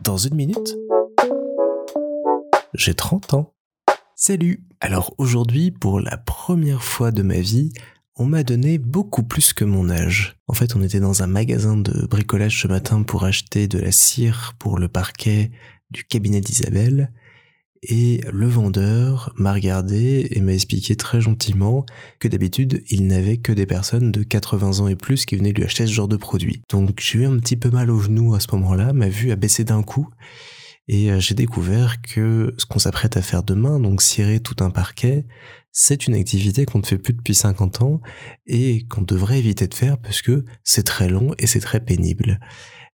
Dans une minute, j'ai 30 ans. Salut! Alors aujourd'hui, pour la première fois de ma vie, on m'a donné beaucoup plus que mon âge. En fait, on était dans un magasin de bricolage ce matin pour acheter de la cire pour le parquet du cabinet d'Isabelle. Et le vendeur m'a regardé et m'a expliqué très gentiment que d'habitude, il n'avait que des personnes de 80 ans et plus qui venaient lui acheter ce genre de produit. Donc j'ai eu un petit peu mal aux genoux à ce moment-là, ma vue a baissé d'un coup et j'ai découvert que ce qu'on s'apprête à faire demain, donc cirer tout un parquet, c'est une activité qu'on ne fait plus depuis 50 ans et qu'on devrait éviter de faire parce que c'est très long et c'est très pénible.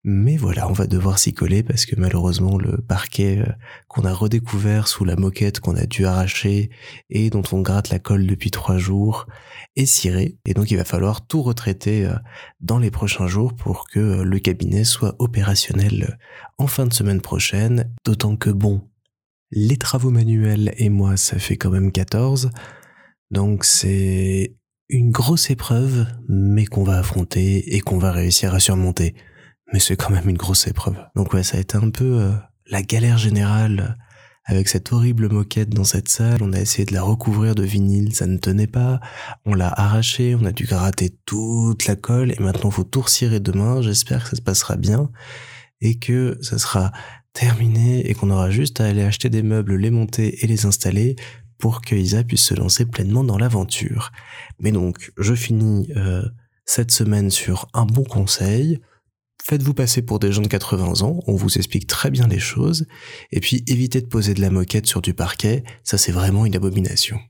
Mais voilà, on va devoir s'y coller parce que malheureusement le parquet qu'on a redécouvert sous la moquette qu'on a dû arracher et dont on gratte la colle depuis 3 jours est ciré. Et donc il va falloir tout retraiter dans les prochains jours pour que le cabinet soit opérationnel en fin de semaine prochaine. D'autant que bon, les travaux manuels et moi ça fait quand même 14. Donc c'est une grosse épreuve mais qu'on va affronter et qu'on va réussir à surmonter. Mais c'est quand même une grosse épreuve. Donc ouais, ça a été un peu la galère générale avec cette horrible moquette dans cette salle. On a essayé de la recouvrir de vinyle, ça ne tenait pas. On l'a arrachée, on a dû gratter toute la colle et maintenant faut tout recirer demain. J'espère que ça se passera bien et que ça sera terminé et qu'on aura juste à aller acheter des meubles, les monter et les installer pour que Isa puisse se lancer pleinement dans l'aventure. Mais donc, je finis cette semaine sur un bon conseil. Faites-vous passer pour des gens de 80 ans, on vous explique très bien les choses, et puis évitez de poser de la moquette sur du parquet, ça c'est vraiment une abomination.